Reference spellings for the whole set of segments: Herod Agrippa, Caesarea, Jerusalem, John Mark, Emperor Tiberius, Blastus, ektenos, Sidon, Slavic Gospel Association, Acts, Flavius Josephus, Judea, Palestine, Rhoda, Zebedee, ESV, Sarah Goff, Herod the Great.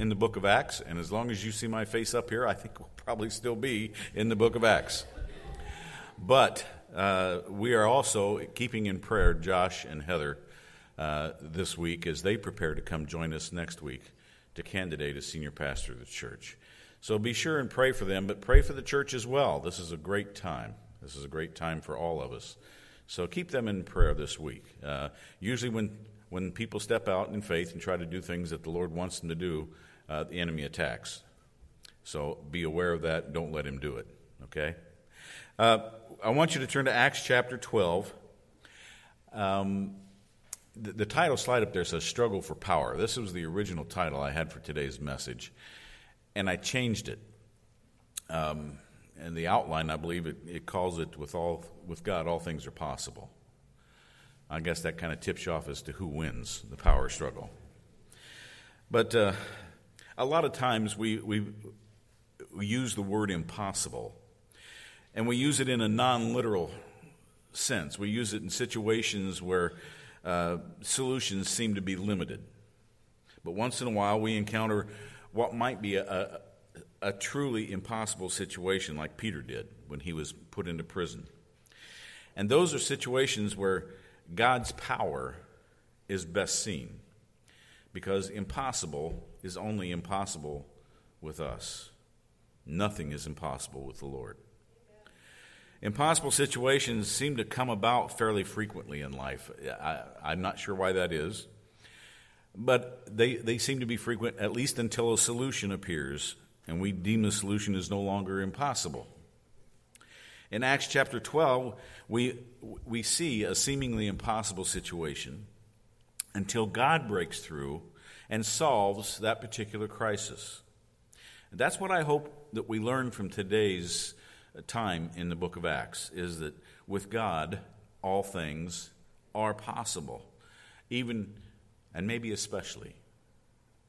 in the book of Acts, and as long as you see my face up here, I think we'll probably still be in the book of Acts. But we are also keeping in prayer Josh and Heather this week as they prepare to come join us next week to candidate as senior pastor of the church. So be sure and pray for them, but pray for the church as well. This is a great time. This is a great time for all of us. So keep them in prayer this week. Usually when people step out in faith and try to do things that the Lord wants them to do, the enemy attacks. So be aware of that. Don't let him do it, okay? I want you to turn to Acts chapter 12. The title slide up there says Struggle for Power. This was the original title I had for today's message, and I changed it. And the outline, I believe, it calls it with God, all things are possible. I guess that kind of tips you off as to who wins the power struggle. But a lot of times we use the word impossible, and we use it in a non-literal sense. We use it in situations where solutions seem to be limited. But once in a while, we encounter what might be a truly impossible situation, like Peter did when he was put into prison. And those are situations where God's power is best seen, because impossible is only impossible with us. Nothing is impossible with the Lord. Impossible situations seem to come about fairly frequently in life. I'm not sure why that is, but they seem to be frequent, at least until a solution appears and we deem the solution is no longer impossible. In Acts chapter 12, we see a seemingly impossible situation until God breaks through and solves that particular crisis. That's what I hope that we learn from today's time in the book of Acts, is that with God, all things are possible, even and maybe especially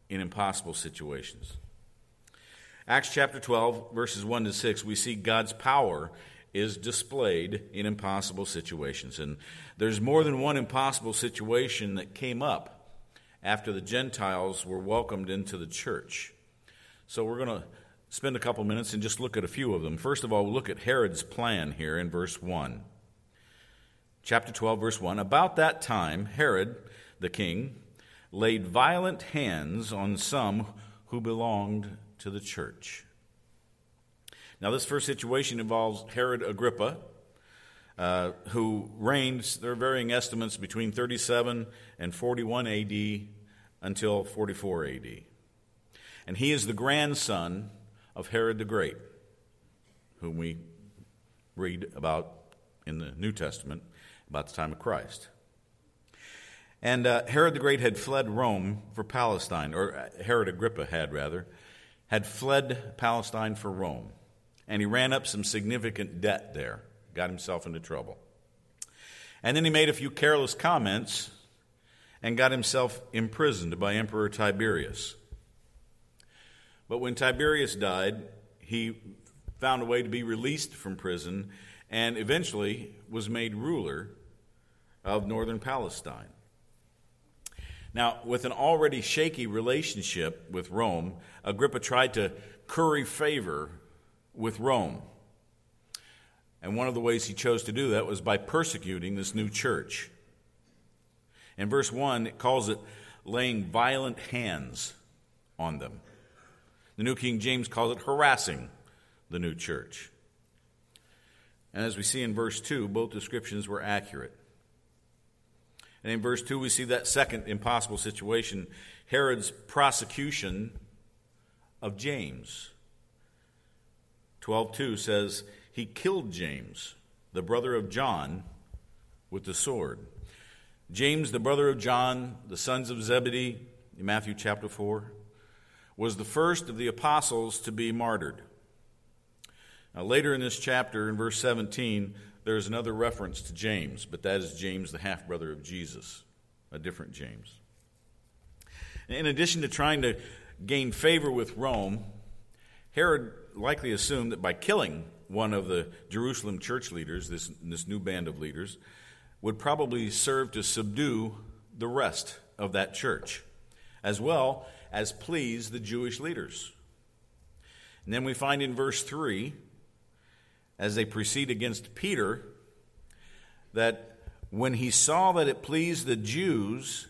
in impossible situations. Acts chapter 12, verses 1 to 6, we see God's power is displayed in impossible situations. And there's more than one impossible situation that came up after the Gentiles were welcomed into the church. So we're going to spend a couple minutes and just look at a few of them. First of all, we'll look at Herod's plan here in verse 1. Chapter 12, verse 1, "About that time, Herod the king laid violent hands on some who belonged to the church." Now, this first situation involves Herod Agrippa, who reigned, there are varying estimates, between 37 and 41 AD until 44 AD. And he is the grandson of Herod the Great, whom we read about in the New Testament about the time of Christ. And Herod the Great had fled Rome for Palestine, or Herod Agrippa had fled Palestine for Rome. And he ran up some significant debt there, got himself into trouble. And then he made a few careless comments and got himself imprisoned by Emperor Tiberius. But when Tiberius died, he found a way to be released from prison and eventually was made ruler of northern Palestine. Now, with an already shaky relationship with Rome, Agrippa tried to curry favor with Rome. And one of the ways he chose to do that was by persecuting this new church. In verse 1, it calls it laying violent hands on them. The New King James calls it harassing the new church. And as we see in verse 2, both descriptions were accurate. And in verse 2, we see that second impossible situation, Herod's prosecution of James. 12:2 says, "He killed James, the brother of John, with the sword." James, the brother of John, the sons of Zebedee, in Matthew chapter 4, was the first of the apostles to be martyred. Now, later in this chapter, in verse 17, there's another reference to James, but that is James, the half-brother of Jesus, a different James. In addition to trying to gain favor with Rome, Herod likely assumed that by killing one of the Jerusalem church leaders, this new band of leaders, would probably serve to subdue the rest of that church, as well as pleased the Jewish leaders. And then we find in verse 3, as they proceed against Peter, that when he saw that it pleased the Jews,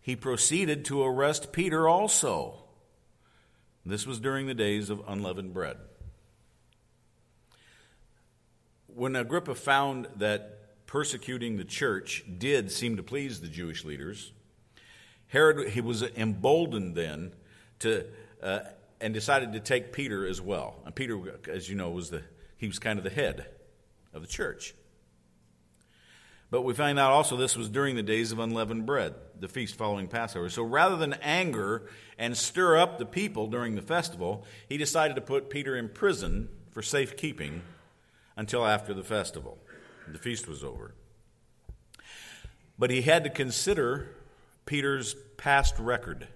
he proceeded to arrest Peter also. This was during the days of unleavened bread. When Agrippa found that persecuting the church did seem to please the Jewish leaders, Herod, he was emboldened then to and decided to take Peter as well. And Peter, as you know, he was kind of the head of the church. But we find out also this was during the days of unleavened bread, the feast following Passover. So rather than anger and stir up the people during the festival, he decided to put Peter in prison for safekeeping until after the festival. The feast was over. But he had to consider Peter's past record.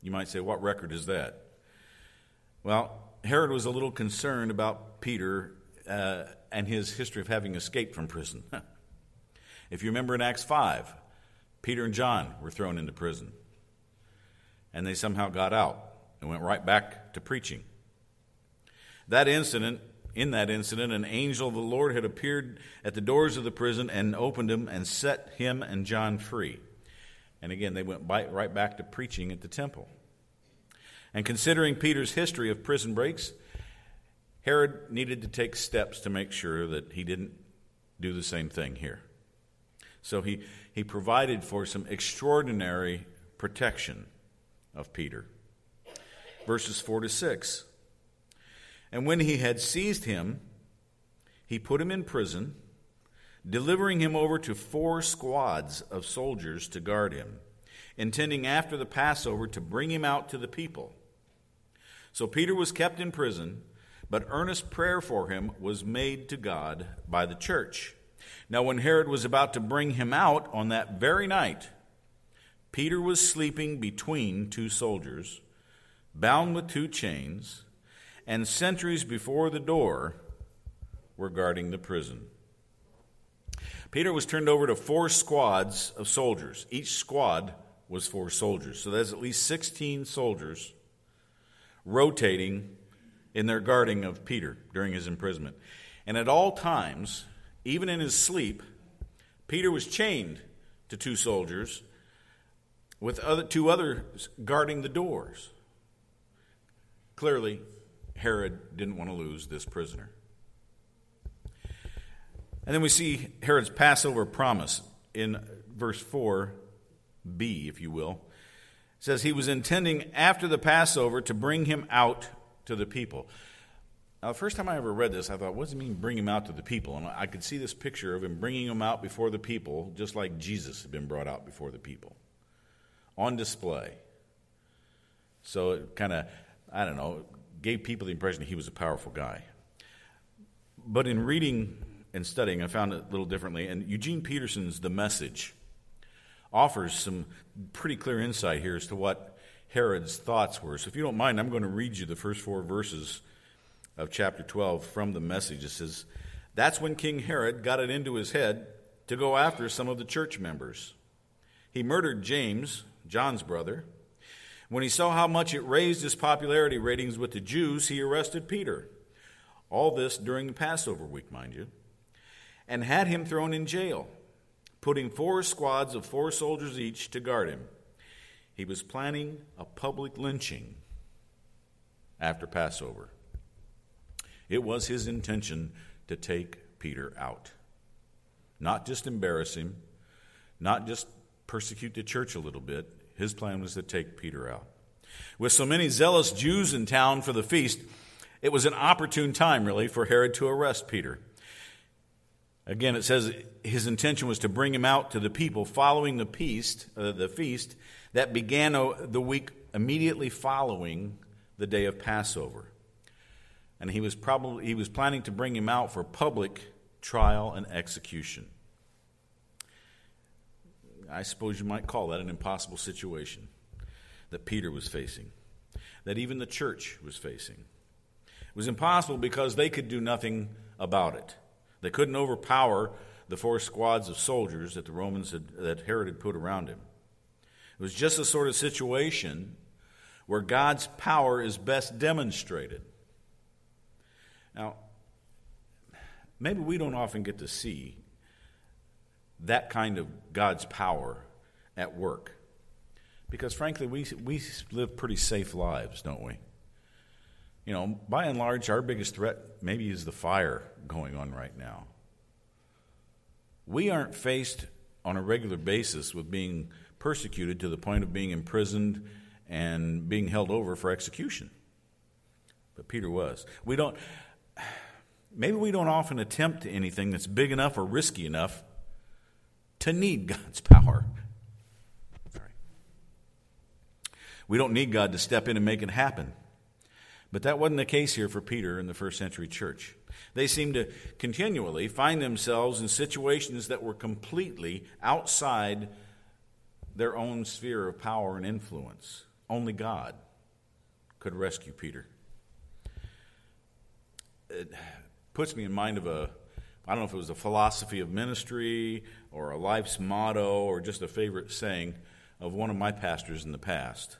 You might say, what record is that? Well, Herod was a little concerned about Peter and his history of having escaped from prison. If you remember in Acts 5, Peter and John were thrown into prison, and they somehow got out and went right back to preaching. In that incident, an angel of the Lord had appeared at the doors of the prison and opened them and set him and John free. And again, they went right back to preaching at the temple. And considering Peter's history of prison breaks, Herod needed to take steps to make sure that he didn't do the same thing here. So he provided for some extraordinary protection of Peter. Verses 4 to 6. And when he had seized him, he put him in prison, delivering him over to 4 squads of soldiers to guard him, intending after the Passover to bring him out to the people. So Peter was kept in prison, but earnest prayer for him was made to God by the church. Now when Herod was about to bring him out on that very night, Peter was sleeping between 2 soldiers, bound with 2 chains, and sentries before the door were guarding the prison. Peter was turned over to 4 squads of soldiers. Each squad was 4 soldiers. So that's at least 16 soldiers rotating in their guarding of Peter during his imprisonment. And at all times, even in his sleep, Peter was chained to 2 soldiers with 2 others guarding the doors. Clearly, Herod didn't want to lose this prisoner. And then we see Herod's Passover promise in verse 4b, if you will. It says he was intending after the Passover to bring him out to the people. Now, the first time I ever read this, I thought, what does it mean bring him out to the people? And I could see this picture of him bringing him out before the people, just like Jesus had been brought out before the people, on display. So it kind of, I don't know, gave people the impression that he was a powerful guy. But in reading and studying, I found it a little differently. And Eugene Peterson's The Message offers some pretty clear insight here as to what Herod's thoughts were. So if you don't mind, I'm going to read you the first 4 verses of chapter 12 from The Message. It says, "That's when King Herod got it into his head to go after some of the church members. He murdered James, John's brother. When he saw how much it raised his popularity ratings with the Jews, he arrested Peter. All this during the Passover week, mind you. And had him thrown in jail, putting 4 squads of 4 soldiers each to guard him. He was planning a public lynching after Passover. It was his intention to take Peter out. Not just embarrass him, not just persecute the church a little bit. His plan was to take Peter out. With so many zealous Jews in town for the feast, it was an opportune time, really, for Herod to arrest Peter. Again, it says his intention was to bring him out to the people following the feast that began the week immediately following the day of Passover. And he was planning to bring him out for public trial and execution. I suppose you might call that an impossible situation that Peter was facing, that even the church was facing. It was impossible because they could do nothing about it. They couldn't overpower the 4 squads of soldiers that Herod had put around him. It was just the sort of situation where God's power is best demonstrated. Now, maybe we don't often get to see that kind of God's power at work, because frankly, we live pretty safe lives, don't we? You know, by and large, our biggest threat maybe is the fire going on right now. We aren't faced on a regular basis with being persecuted to the point of being imprisoned and being held over for execution. But Peter was. Maybe we don't often attempt anything that's big enough or risky enough to need God's power. Sorry. We don't need God to step in and make it happen. But that wasn't the case here for Peter in the first century church. They seemed to continually find themselves in situations that were completely outside their own sphere of power and influence. Only God could rescue Peter. It puts me in mind of I don't know if it was a philosophy of ministry or a life's motto or just a favorite saying of one of my pastors in the past.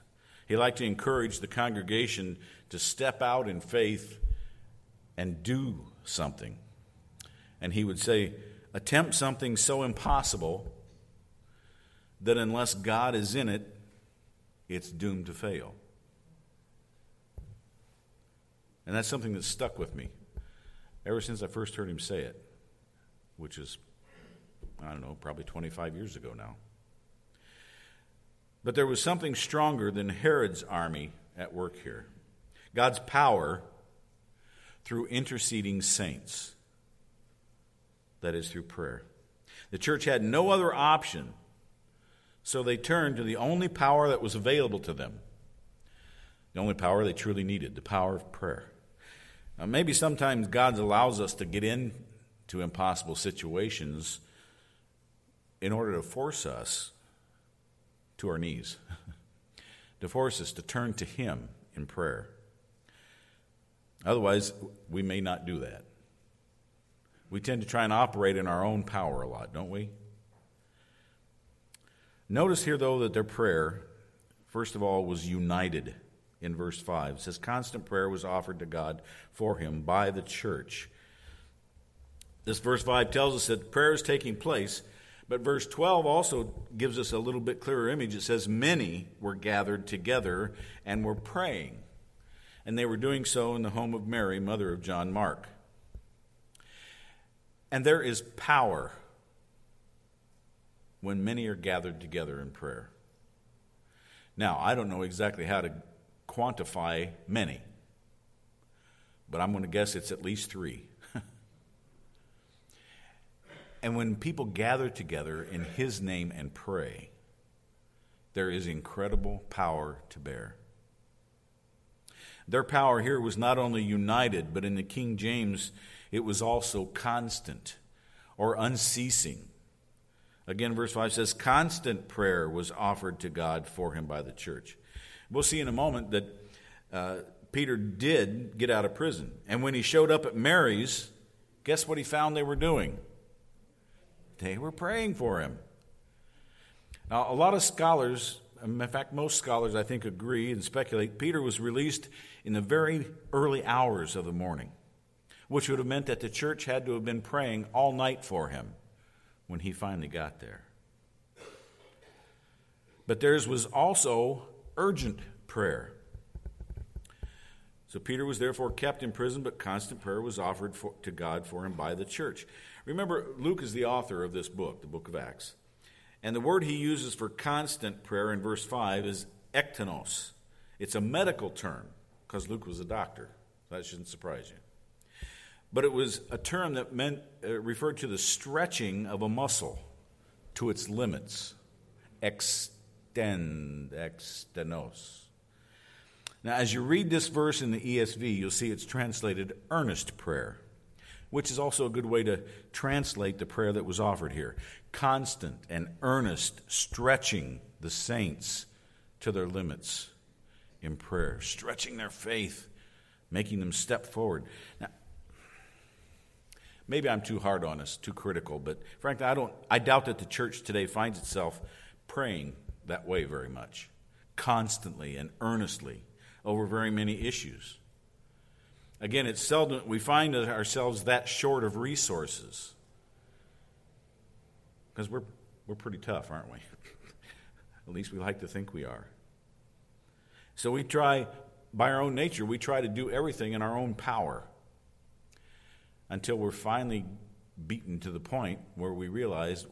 He liked to encourage the congregation to step out in faith and do something. And he would say, attempt something so impossible that unless God is in it, it's doomed to fail. And that's something that stuck with me ever since I first heard him say it, which is, I don't know, probably 25 years ago now. But there was something stronger than Herod's army at work here. God's power through interceding saints. That is, through prayer. The church had no other option, so they turned to the only power that was available to them. The only power they truly needed, the power of prayer. Now, maybe sometimes God allows us to get into impossible situations in order to force us to our knees, to force us to turn to him in prayer. Otherwise, we may not do that. We tend to try and operate in our own power a lot, don't we? Notice here, though, that their prayer, first of all, was united in verse 5. It says, constant prayer was offered to God for him by the church. This verse 5 tells us that prayer is taking place. But verse 12 also gives us a little bit clearer image. It says, many were gathered together and were praying. And they were doing so in the home of Mary, mother of John Mark. And there is power when many are gathered together in prayer. Now, I don't know exactly how to quantify many, but I'm going to guess it's at least 3. And when people gather together in his name and pray, there is incredible power to bear. Their power here was not only united, but in the King James, it was also constant or unceasing. Again, verse 5 says, constant prayer was offered to God for him by the church. We'll see in a moment that Peter did get out of prison. And when he showed up at Mary's, guess what he found they were doing? They were praying for him. Now, a lot of scholars, in fact, most scholars, I think, agree and speculate Peter was released in the very early hours of the morning, which would have meant that the church had to have been praying all night for him when he finally got there. But theirs was also urgent prayer. So Peter was therefore kept in prison, but constant prayer was offered to God for him by the church. Remember, Luke is the author of this book, the book of Acts. And the word he uses for constant prayer in verse 5 is ektenos. It's a medical term, because Luke was a doctor. That shouldn't surprise you. But it was a term that referred to the stretching of a muscle to its limits. Ekstenos. Now, as you read this verse in the ESV, you'll see it's translated earnest prayer, which is also a good way to translate the prayer that was offered here. Constant and earnest, stretching the saints to their limits in prayer, stretching their faith, making them step forward. Now, maybe I'm too hard on us, too critical, but frankly, I doubt that the church today finds itself praying that way very much, constantly and earnestly over very many issues. Again, it's seldom we find ourselves that short of resources, because we're pretty tough, aren't we? At least we like to think we are. So we try, by our own nature, we try to do everything in our own power until we're finally beaten to the point where we realize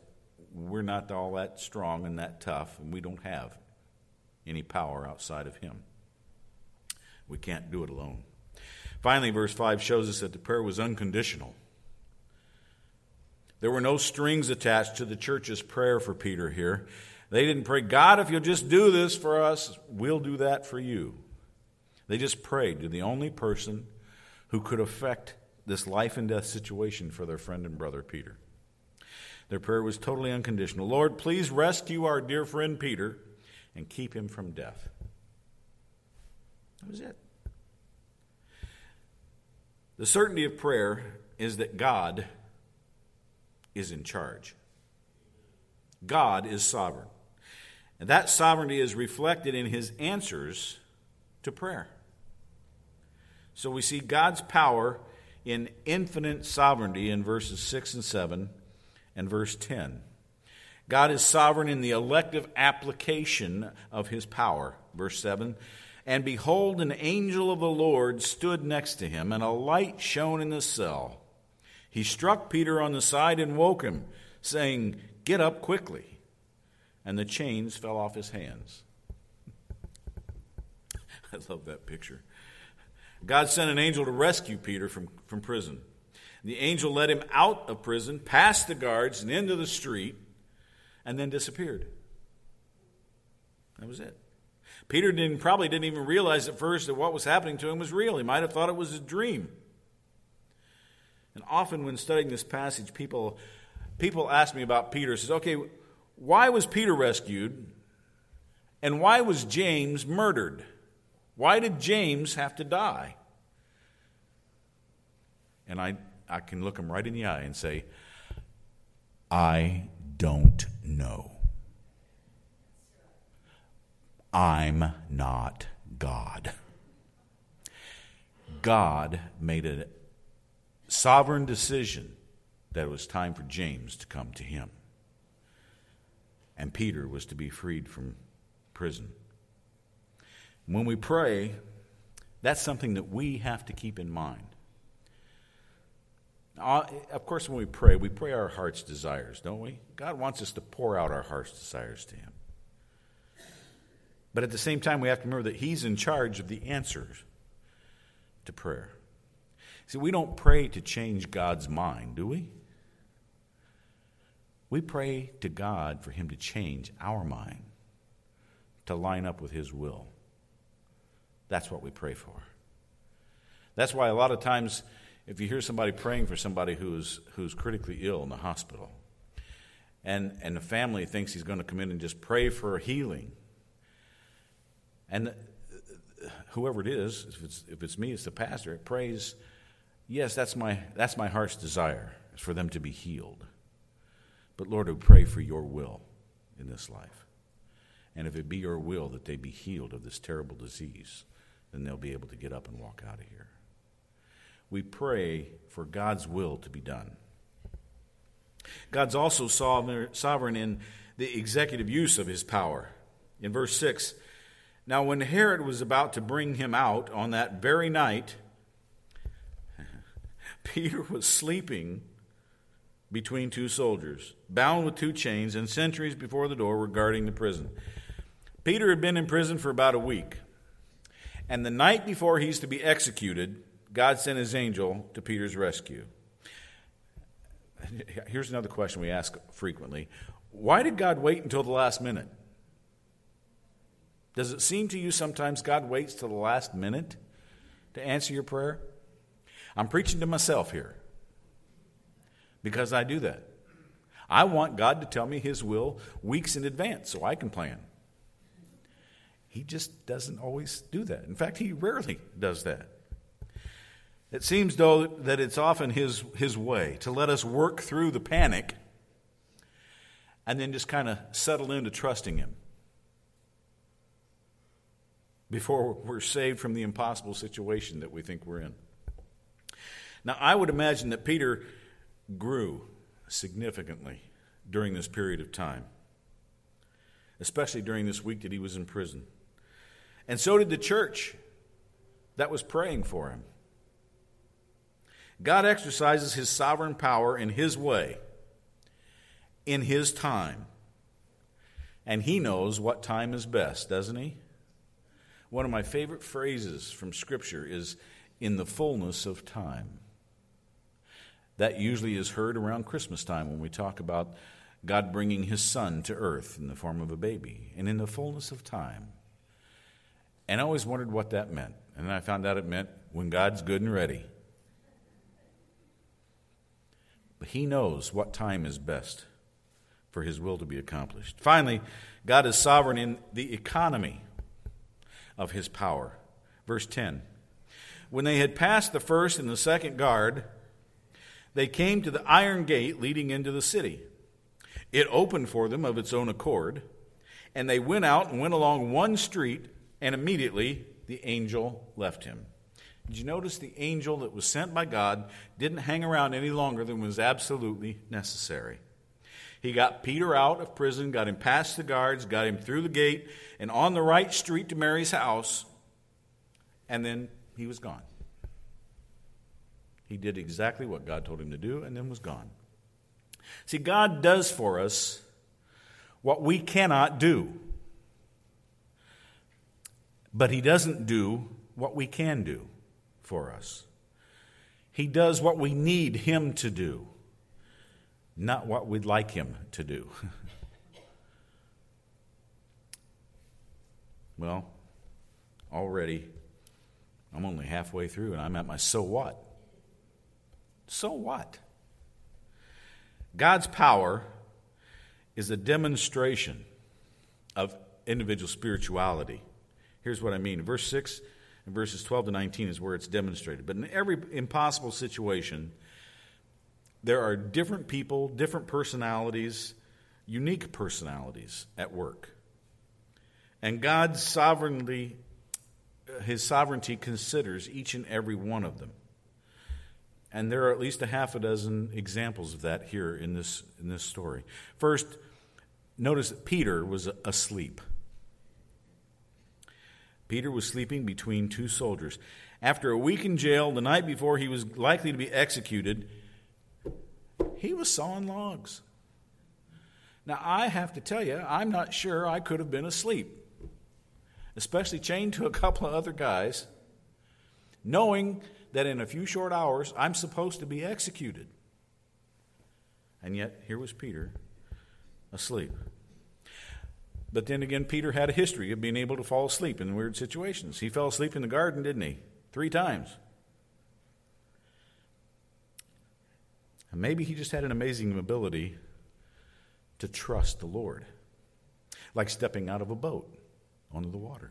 we're not all that strong and that tough, and we don't have any power outside of him. We can't do it alone. Finally, verse 5 shows us that the prayer was unconditional. There were no strings attached to the church's prayer for Peter here. They didn't pray, God, if you'll just do this for us, we'll do that for you. They just prayed to the only person who could affect this life and death situation for their friend and brother Peter. Their prayer was totally unconditional. Lord, please rescue our dear friend Peter and keep him from death. That was it. The certainty of prayer is that God is in charge. God is sovereign. And that sovereignty is reflected in his answers to prayer. So we see God's power in infinite sovereignty in verses 6 and 7 and verse 10. God is sovereign in the elective application of his power. Verse 7, and behold, an angel of the Lord stood next to him, and a light shone in the cell. He struck Peter on the side and woke him, saying, get up quickly. And the chains fell off his hands. I love that picture. God sent an angel to rescue Peter from prison. The angel led him out of prison, past the guards, and into the street, and then disappeared. That was it. Peter probably didn't even realize at first that what was happening to him was real. He might have thought it was a dream. And often when studying this passage, people ask me about Peter. Says, okay, why was Peter rescued? And why was James murdered? Why did James have to die? And I can look him right in the eye and say, I don't know. I'm not God. God made a sovereign decision that it was time for James to come to him. And Peter was to be freed from prison. When we pray, that's something that we have to keep in mind. Of course, when we pray our heart's desires, don't we? God wants us to pour out our heart's desires to him. But at the same time, we have to remember that he's in charge of the answers to prayer. See, we don't pray to change God's mind, do we? We pray to God for him to change our mind, to line up with his will. That's what we pray for. That's why a lot of times, if you hear somebody praying for somebody who's critically ill in the hospital, and the family thinks he's going to come in and just pray for healing, and whoever it is, if it's me, it's the pastor, it prays, yes, that's my heart's desire, is for them to be healed. But Lord, we pray for your will in this life. And if it be your will that they be healed of this terrible disease, then they'll be able to get up and walk out of here. We pray for God's will to be done. God's also sovereign in the executive use of his power. In verse 6, now, when Herod was about to bring him out on that very night, Peter was sleeping between two soldiers, bound with two chains, and sentries before the door were guarding the prison. Peter had been in prison for about a week, and the night before he's to be executed, God sent his angel to Peter's rescue. Here's another question we ask frequently. Why did God wait until the last minute? Does it seem to you sometimes God waits till the last minute to answer your prayer? I'm preaching to myself here because I do that. I want God to tell me his will weeks in advance so I can plan. He just doesn't always do that. In fact, he rarely does that. It seems, though, that it's often his way to let us work through the panic and then just kind of settle into trusting him. before we're saved from the impossible situation that we think we're in. Now, I would imagine that Peter grew significantly during this period of time, especially during this week that he was in prison. And so did the church that was praying for him. God exercises his sovereign power in his way, in his time. And he knows what time is best, doesn't he? One of my favorite phrases from Scripture is, in the fullness of time. That usually is heard around Christmas time when we talk about God bringing his son to earth in the form of a baby. And in the fullness of time. And I always wondered what that meant. And then I found out it meant when God's good and ready. But he knows what time is best for his will to be accomplished. Finally, God is sovereign in the economy of his power. Verse 10. When they had passed the first and the second guard, they came to the iron gate leading into the city. It opened for them of its own accord, and they went out and went along one street, and immediately the angel left him. Did you notice the angel that was sent by God didn't hang around any longer than was absolutely necessary? He got Peter out of prison, got him past the guards, got him through the gate, and on the right street to Mary's house, and then he was gone. He did exactly what God told him to do and then was gone. See, God does for us what we cannot do. But he doesn't do what we can do for us. He does what we need him to do, not what we'd like him to do. Well, already I'm only halfway through and I'm at my so what. So what? God's power is a demonstration of individual spirituality. Here's what I mean. Verse 6 and verses 12 to 19 is where it's demonstrated. But in every impossible situation, there are different people, different personalities, unique personalities at work. And God's sovereignly His sovereignty considers each and every one of them. And there are at least a half a dozen examples of that here in this story. First, notice that Peter was asleep. Peter was sleeping between two soldiers. After a week in jail, the night before he was likely to be executed, he was sawing logs. Now, I have to tell you, I'm not sure I could have been asleep, especially chained to a couple of other guys, knowing that in a few short hours I'm supposed to be executed. And yet, here was Peter, asleep. But then again, Peter had a history of being able to fall asleep in weird situations. He fell asleep in the garden, didn't he? 3 times. And maybe he just had an amazing ability to trust the Lord, like stepping out of a boat onto the water.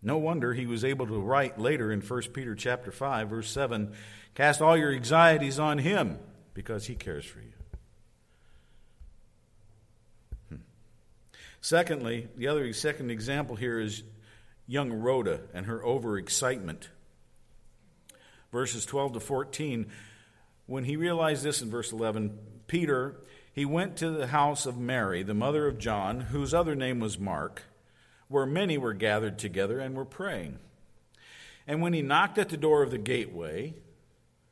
No wonder he was able to write later in 1 Peter chapter 5, verse 7, cast all your anxieties on him because he cares for you. Secondly, the other second example here is young Rhoda and her overexcitement. Verses 12 to 14, when he realized this in verse 11, Peter, he went to the house of Mary, the mother of John, whose other name was Mark, where many were gathered together and were praying. And when he knocked at the door of the gateway,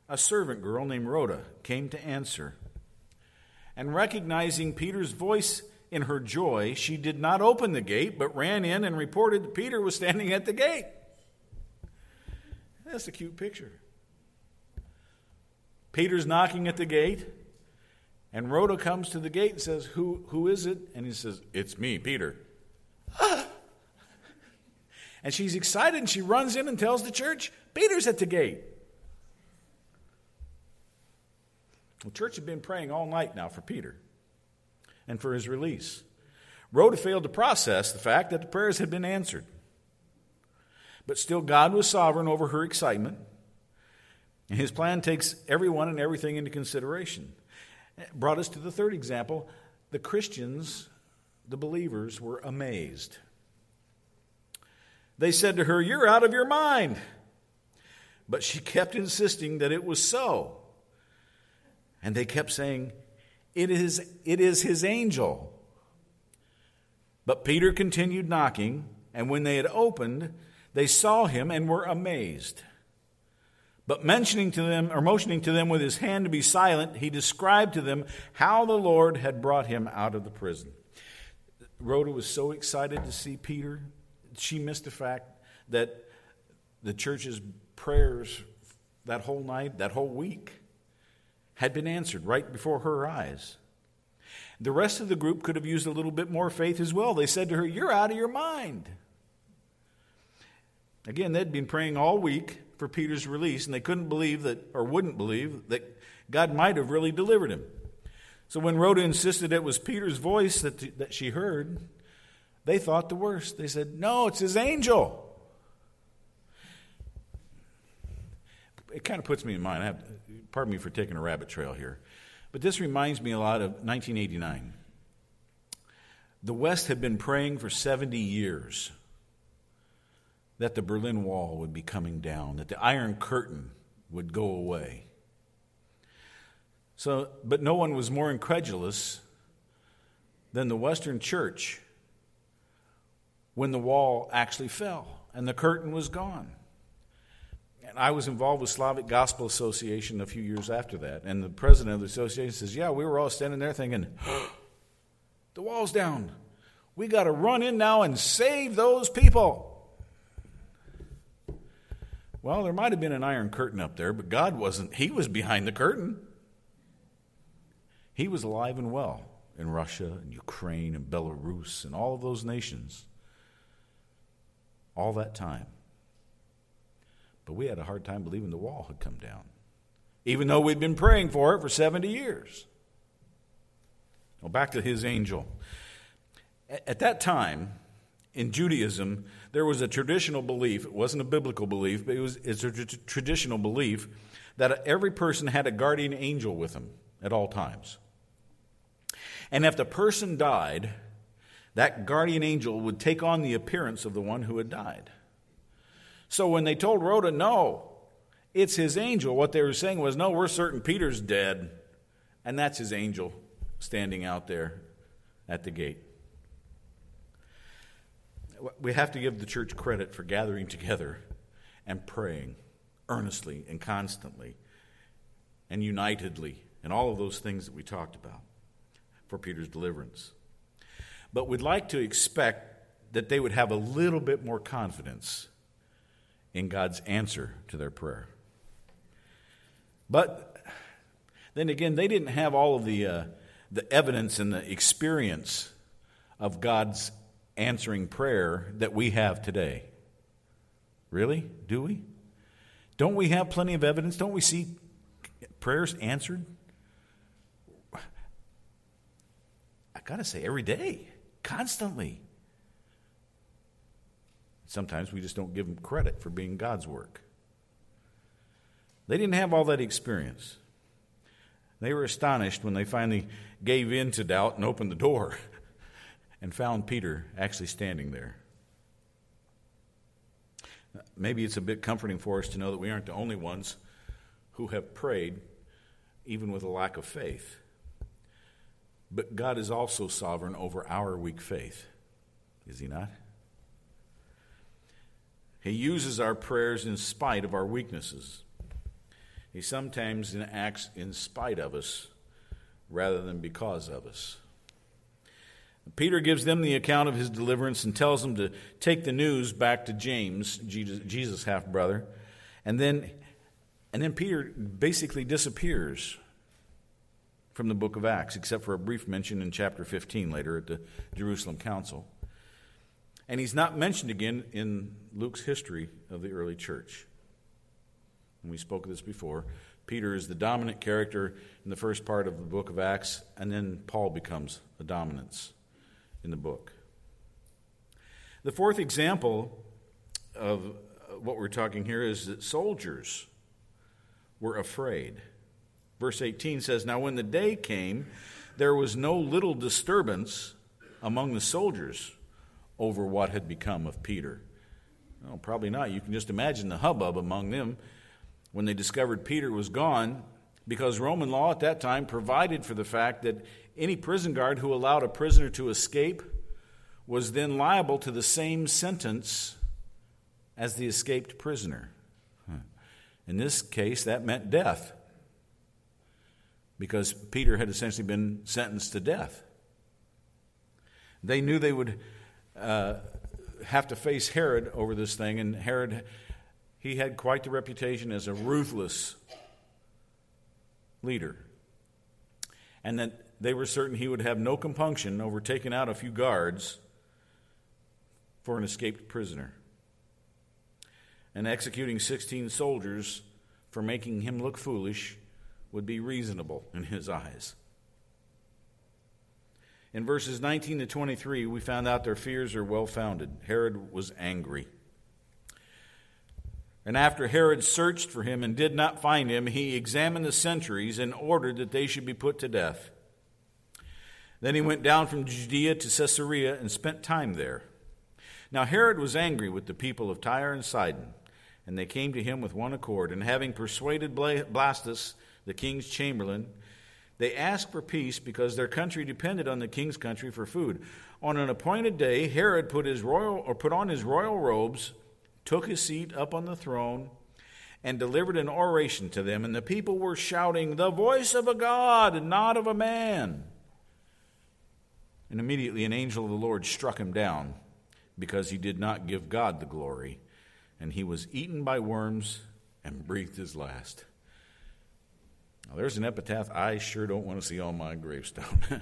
a servant girl named Rhoda came to answer. And recognizing Peter's voice in her joy, she did not open the gate, but ran in and reported that Peter was standing at the gate. That's a cute picture. Peter's knocking at the gate. And Rhoda comes to the gate and says, Who is it? And he says, it's me, Peter. And she's excited and she runs in and tells the church, Peter's at the gate. The church had been praying all night now for Peter and for his release. Rhoda failed to process the fact that the prayers had been answered. But still, God was sovereign over her excitement. And his plan takes everyone and everything into consideration. It brought us to the third example. The Christians, the believers, were amazed. They said to her, "You're out of your mind." But she kept insisting that it was so. And they kept saying, it is his angel. But Peter continued knocking, and when they had opened, they saw him and were amazed. But motioning to them with his hand to be silent, he described to them how the Lord had brought him out of the prison. Rhoda was so excited to see Peter. She missed the fact that the church's prayers that whole night, that whole week, had been answered right before her eyes. The rest of the group could have used a little bit more faith as well. They said to her, "You're out of your mind." Again, they'd been praying all week for Peter's release, and they couldn't believe that, or wouldn't believe, that God might have really delivered him. So when Rhoda insisted it was Peter's voice that she heard, they thought the worst. They said, "No, it's his angel." It kind of puts me in mind. Pardon me for taking a rabbit trail here, but this reminds me a lot of 1989. The West had been praying for 70 years that the Berlin Wall would be coming down, that the Iron Curtain would go away. So, but no one was more incredulous than the Western church when the wall actually fell and the curtain was gone. And I was involved with Slavic Gospel Association a few years after that, and the president of the association says, "Yeah, we were all standing there thinking, the wall's down. We got to run in now and save those people." Well, there might have been an iron curtain up there, but God wasn't. He was behind the curtain. He was alive and well in Russia and Ukraine and Belarus and all of those nations all that time. But we had a hard time believing the wall had come down, even though we'd been praying for it for 70 years. Well, back to his angel. At that time, in Judaism, there was a traditional belief, it wasn't a biblical belief, but it's a traditional belief that every person had a guardian angel with them at all times. And if the person died, that guardian angel would take on the appearance of the one who had died. So when they told Rhoda, "No, it's his angel," what they were saying was, "No, we're certain Peter's dead, and that's his angel standing out there at the gate." We have to give the church credit for gathering together and praying earnestly and constantly and unitedly and all of those things that we talked about for Peter's deliverance. But we'd like to expect that they would have a little bit more confidence in God's answer to their prayer. But then again, they didn't have all of the evidence and the experience of God's answering prayer that we have today. Really? Do we? Don't we have plenty of evidence? Don't we see prayers answered? I gotta say, every day, constantly. Sometimes we just don't give them credit for being God's work. They didn't have all that experience. They were astonished when they finally gave in to doubt and opened the door and found Peter actually standing there. Maybe it's a bit comforting for us to know that we aren't the only ones who have prayed, even with a lack of faith. But God is also sovereign over our weak faith, is he not? He uses our prayers in spite of our weaknesses. He sometimes acts in spite of us rather than because of us. Peter gives them the account of his deliverance and tells them to take the news back to James, Jesus' half-brother. And then Peter basically disappears from the book of Acts, except for a brief mention in chapter 15 later at the Jerusalem Council. And he's not mentioned again in Luke's history of the early church. And we spoke of this before. Peter is the dominant character in the first part of the book of Acts, and then Paul becomes the dominance in the book. The fourth example of what we're talking here is that soldiers were afraid. Verse 18 says, "Now when the day came, there was no little disturbance among the soldiers over what had become of Peter No, probably not. You can just imagine the hubbub among them when they discovered Peter was gone, because Roman law at that time provided for the fact that any prison guard who allowed a prisoner to escape was then liable to the same sentence as the escaped prisoner. In this case, that meant death, because Peter had essentially been sentenced to death. They knew they would have to face Herod over this thing, and Herod, he had quite the reputation as a ruthless leader, and that they were certain he would have no compunction over taking out a few guards for an escaped prisoner and executing 16 soldiers for making him look foolish would be reasonable in his eyes. In verses 19 to 23, we found out their fears are well-founded. Herod was angry. And after Herod searched for him and did not find him, he examined the sentries and ordered that they should be put to death. Then he went down from Judea to Caesarea and spent time there. Now Herod was angry with the people of Tyre and Sidon, and they came to him with one accord. And having persuaded Blastus, the king's chamberlain, they asked for peace because their country depended on the king's country for food. On an appointed day, Herod put on his royal robes, took his seat up on the throne, and delivered an oration to them. And the people were shouting, "The voice of a god and not of a man." And immediately an angel of the Lord struck him down, because he did not give God the glory, and he was eaten by worms and breathed his last. Now, there's an epitaph I sure don't want to see on my gravestone.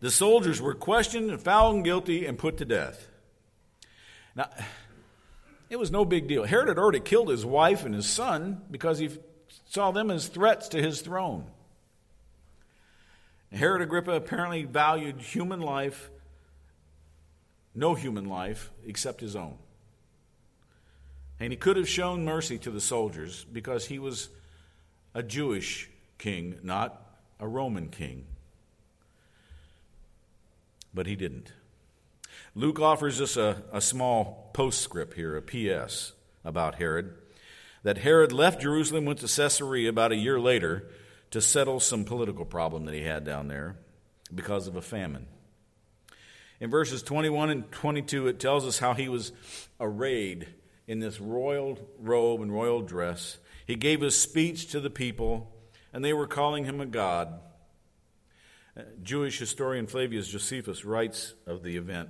The soldiers were questioned and found guilty and put to death. Now, it was no big deal. Herod had already killed his wife and his son because he saw them as threats to his throne. Herod Agrippa apparently valued human life, no human life except his own. And he could have shown mercy to the soldiers because he was a Jewish king, not a Roman king. But he didn't. Luke offers us a small postscript here, a P.S. about Herod, that Herod left Jerusalem, went to Caesarea about a year later to settle some political problem that he had down there because of a famine. In verses 21 and 22, it tells us how he was arrayed in this royal robe and royal dress. He gave his speech to the people, and they were calling him a god. Jewish historian Flavius Josephus writes of the event,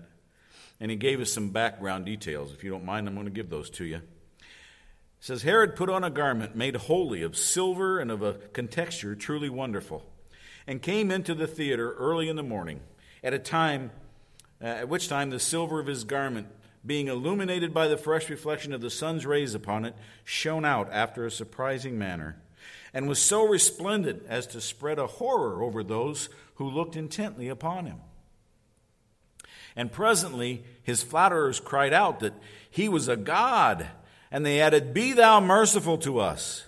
and he gave us some background details. If you don't mind, I'm going to give those to you. It says, Herod put on a garment made wholly of silver and of a contexture truly wonderful, and came into the theater early in the morning at which time the silver of his garment, being illuminated by the fresh reflection of the sun's rays upon it, shone out after a surprising manner, and was so resplendent as to spread a horror over those who looked intently upon him. And presently his flatterers cried out that he was a god, and they added, "Be thou merciful to us,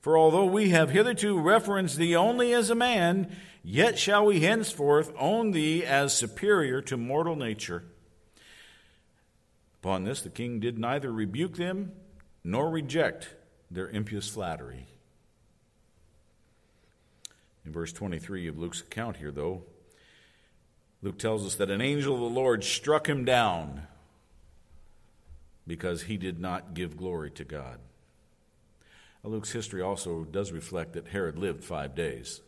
for although we have hitherto referenced thee only as a man, yet shall we henceforth own thee as superior to mortal nature." Upon this, the king did neither rebuke them nor reject their impious flattery. In verse 23 of Luke's account here, though, Luke tells us that an angel of the Lord struck him down because he did not give glory to God. Now, Luke's history also does reflect that Herod lived 5 days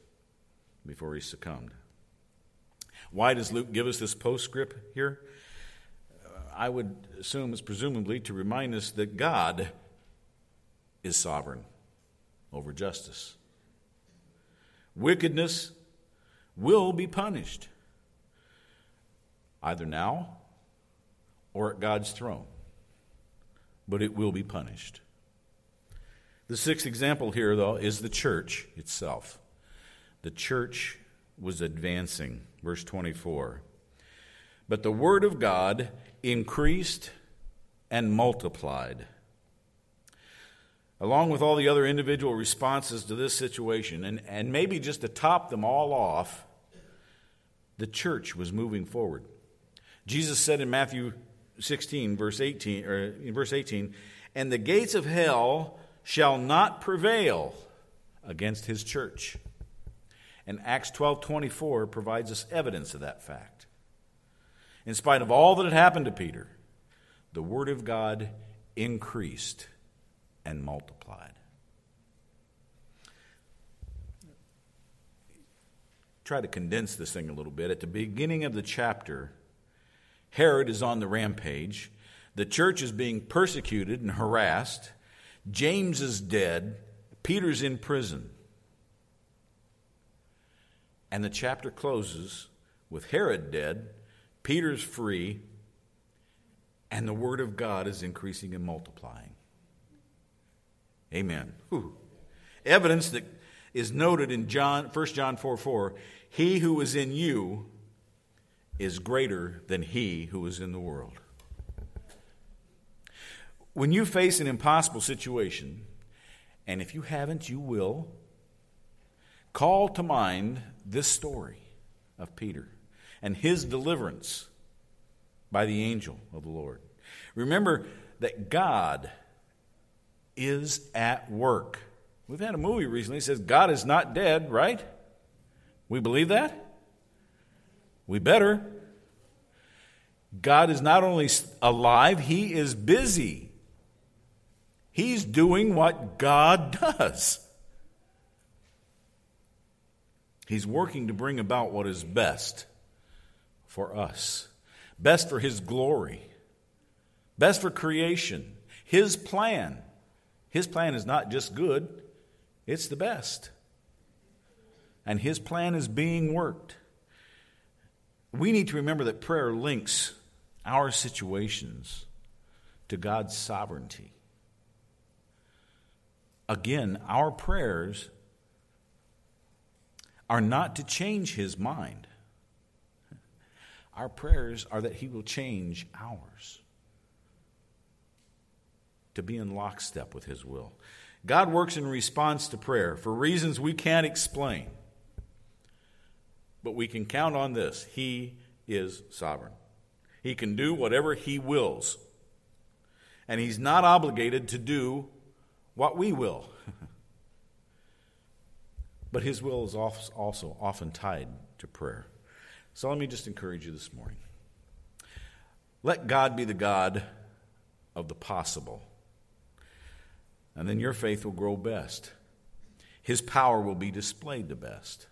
before he succumbed. Why does Luke give us this postscript here? I would assume it's presumably to remind us that God is sovereign over justice. Wickedness will be punished, either now or at God's throne, but it will be punished. The sixth example here, though, is the church itself. The church was advancing. Verse 24. But the word of God increased and multiplied. Along with all the other individual responses to this situation, and maybe just to top them all off, the church was moving forward. Jesus said in Matthew 16, verse 18, or in verse 18, and the gates of hell shall not prevail against his church. And Acts 12:24 provides us evidence of that fact. In spite of all that had happened to Peter, the word of God increased and multiplied. Try to condense this thing a little bit. At the beginning of the chapter, Herod is on the rampage. The church is being persecuted and harassed. James is dead. Peter's in prison. And the chapter closes with Herod dead, Peter's free, and the word of God is increasing and multiplying. Amen. Whew. Evidence that is noted in 1 John 4:4, he who is in you is greater than he who is in the world. When you face an impossible situation, and if you haven't, you will, call to mind this story of Peter and his deliverance by the angel of the Lord. Remember that God is at work. We've had a movie recently that says God is not dead, right? We believe that? We better. God is not only alive, He is busy. He's doing what God does. He's working to bring about what is best for us, best for His glory, best for creation. His plan. His plan is not just good. It's the best. And His plan is being worked. We need to remember that prayer links our situations to God's sovereignty. Again, our prayers are not to change His mind. Our prayers are that He will change ours to be in lockstep with His will. God works in response to prayer for reasons we can't explain. But we can count on this. He is sovereign. He can do whatever He wills. And He's not obligated to do what we will. But His will is also often tied to prayer. So let me just encourage you this morning. Let God be the God of the possible. And then your faith will grow best. His power will be displayed the best.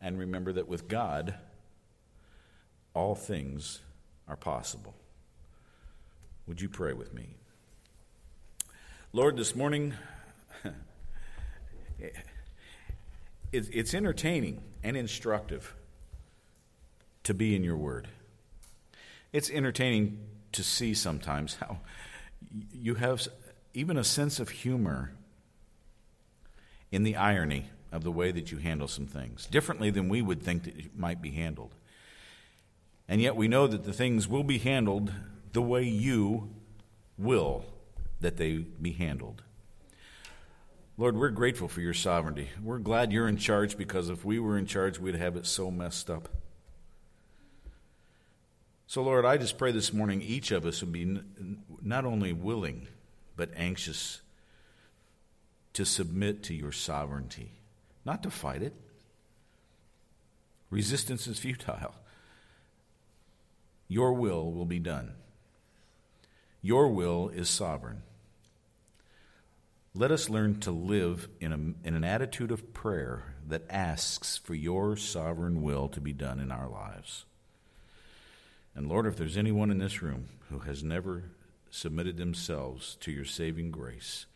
And remember that with God, all things are possible. Would you pray with me? Lord, this morning, it's entertaining and instructive to be in your word. It's entertaining to see sometimes how you have even a sense of humor in the irony of the way that you handle some things, differently than we would think that it might be handled. And yet we know that the things will be handled the way you will that they be handled. Lord, we're grateful for your sovereignty. We're glad you're in charge, because if we were in charge, we'd have it so messed up. So, Lord, I just pray this morning each of us would be not only willing, but anxious to submit to your sovereignty. Not to fight it. Resistance is futile. Your will be done. Your will is sovereign. Let us learn to live in an attitude of prayer that asks for your sovereign will to be done in our lives. And Lord, if there's anyone in this room who has never submitted themselves to your saving grace,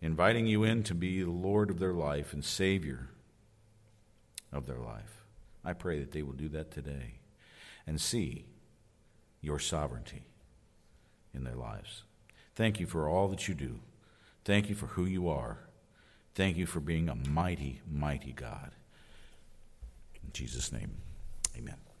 inviting you in to be the Lord of their life and Savior of their life, I pray that they will do that today and see your sovereignty in their lives. Thank you for all that you do. Thank you for who you are. Thank you for being a mighty, mighty God. In Jesus' name, amen.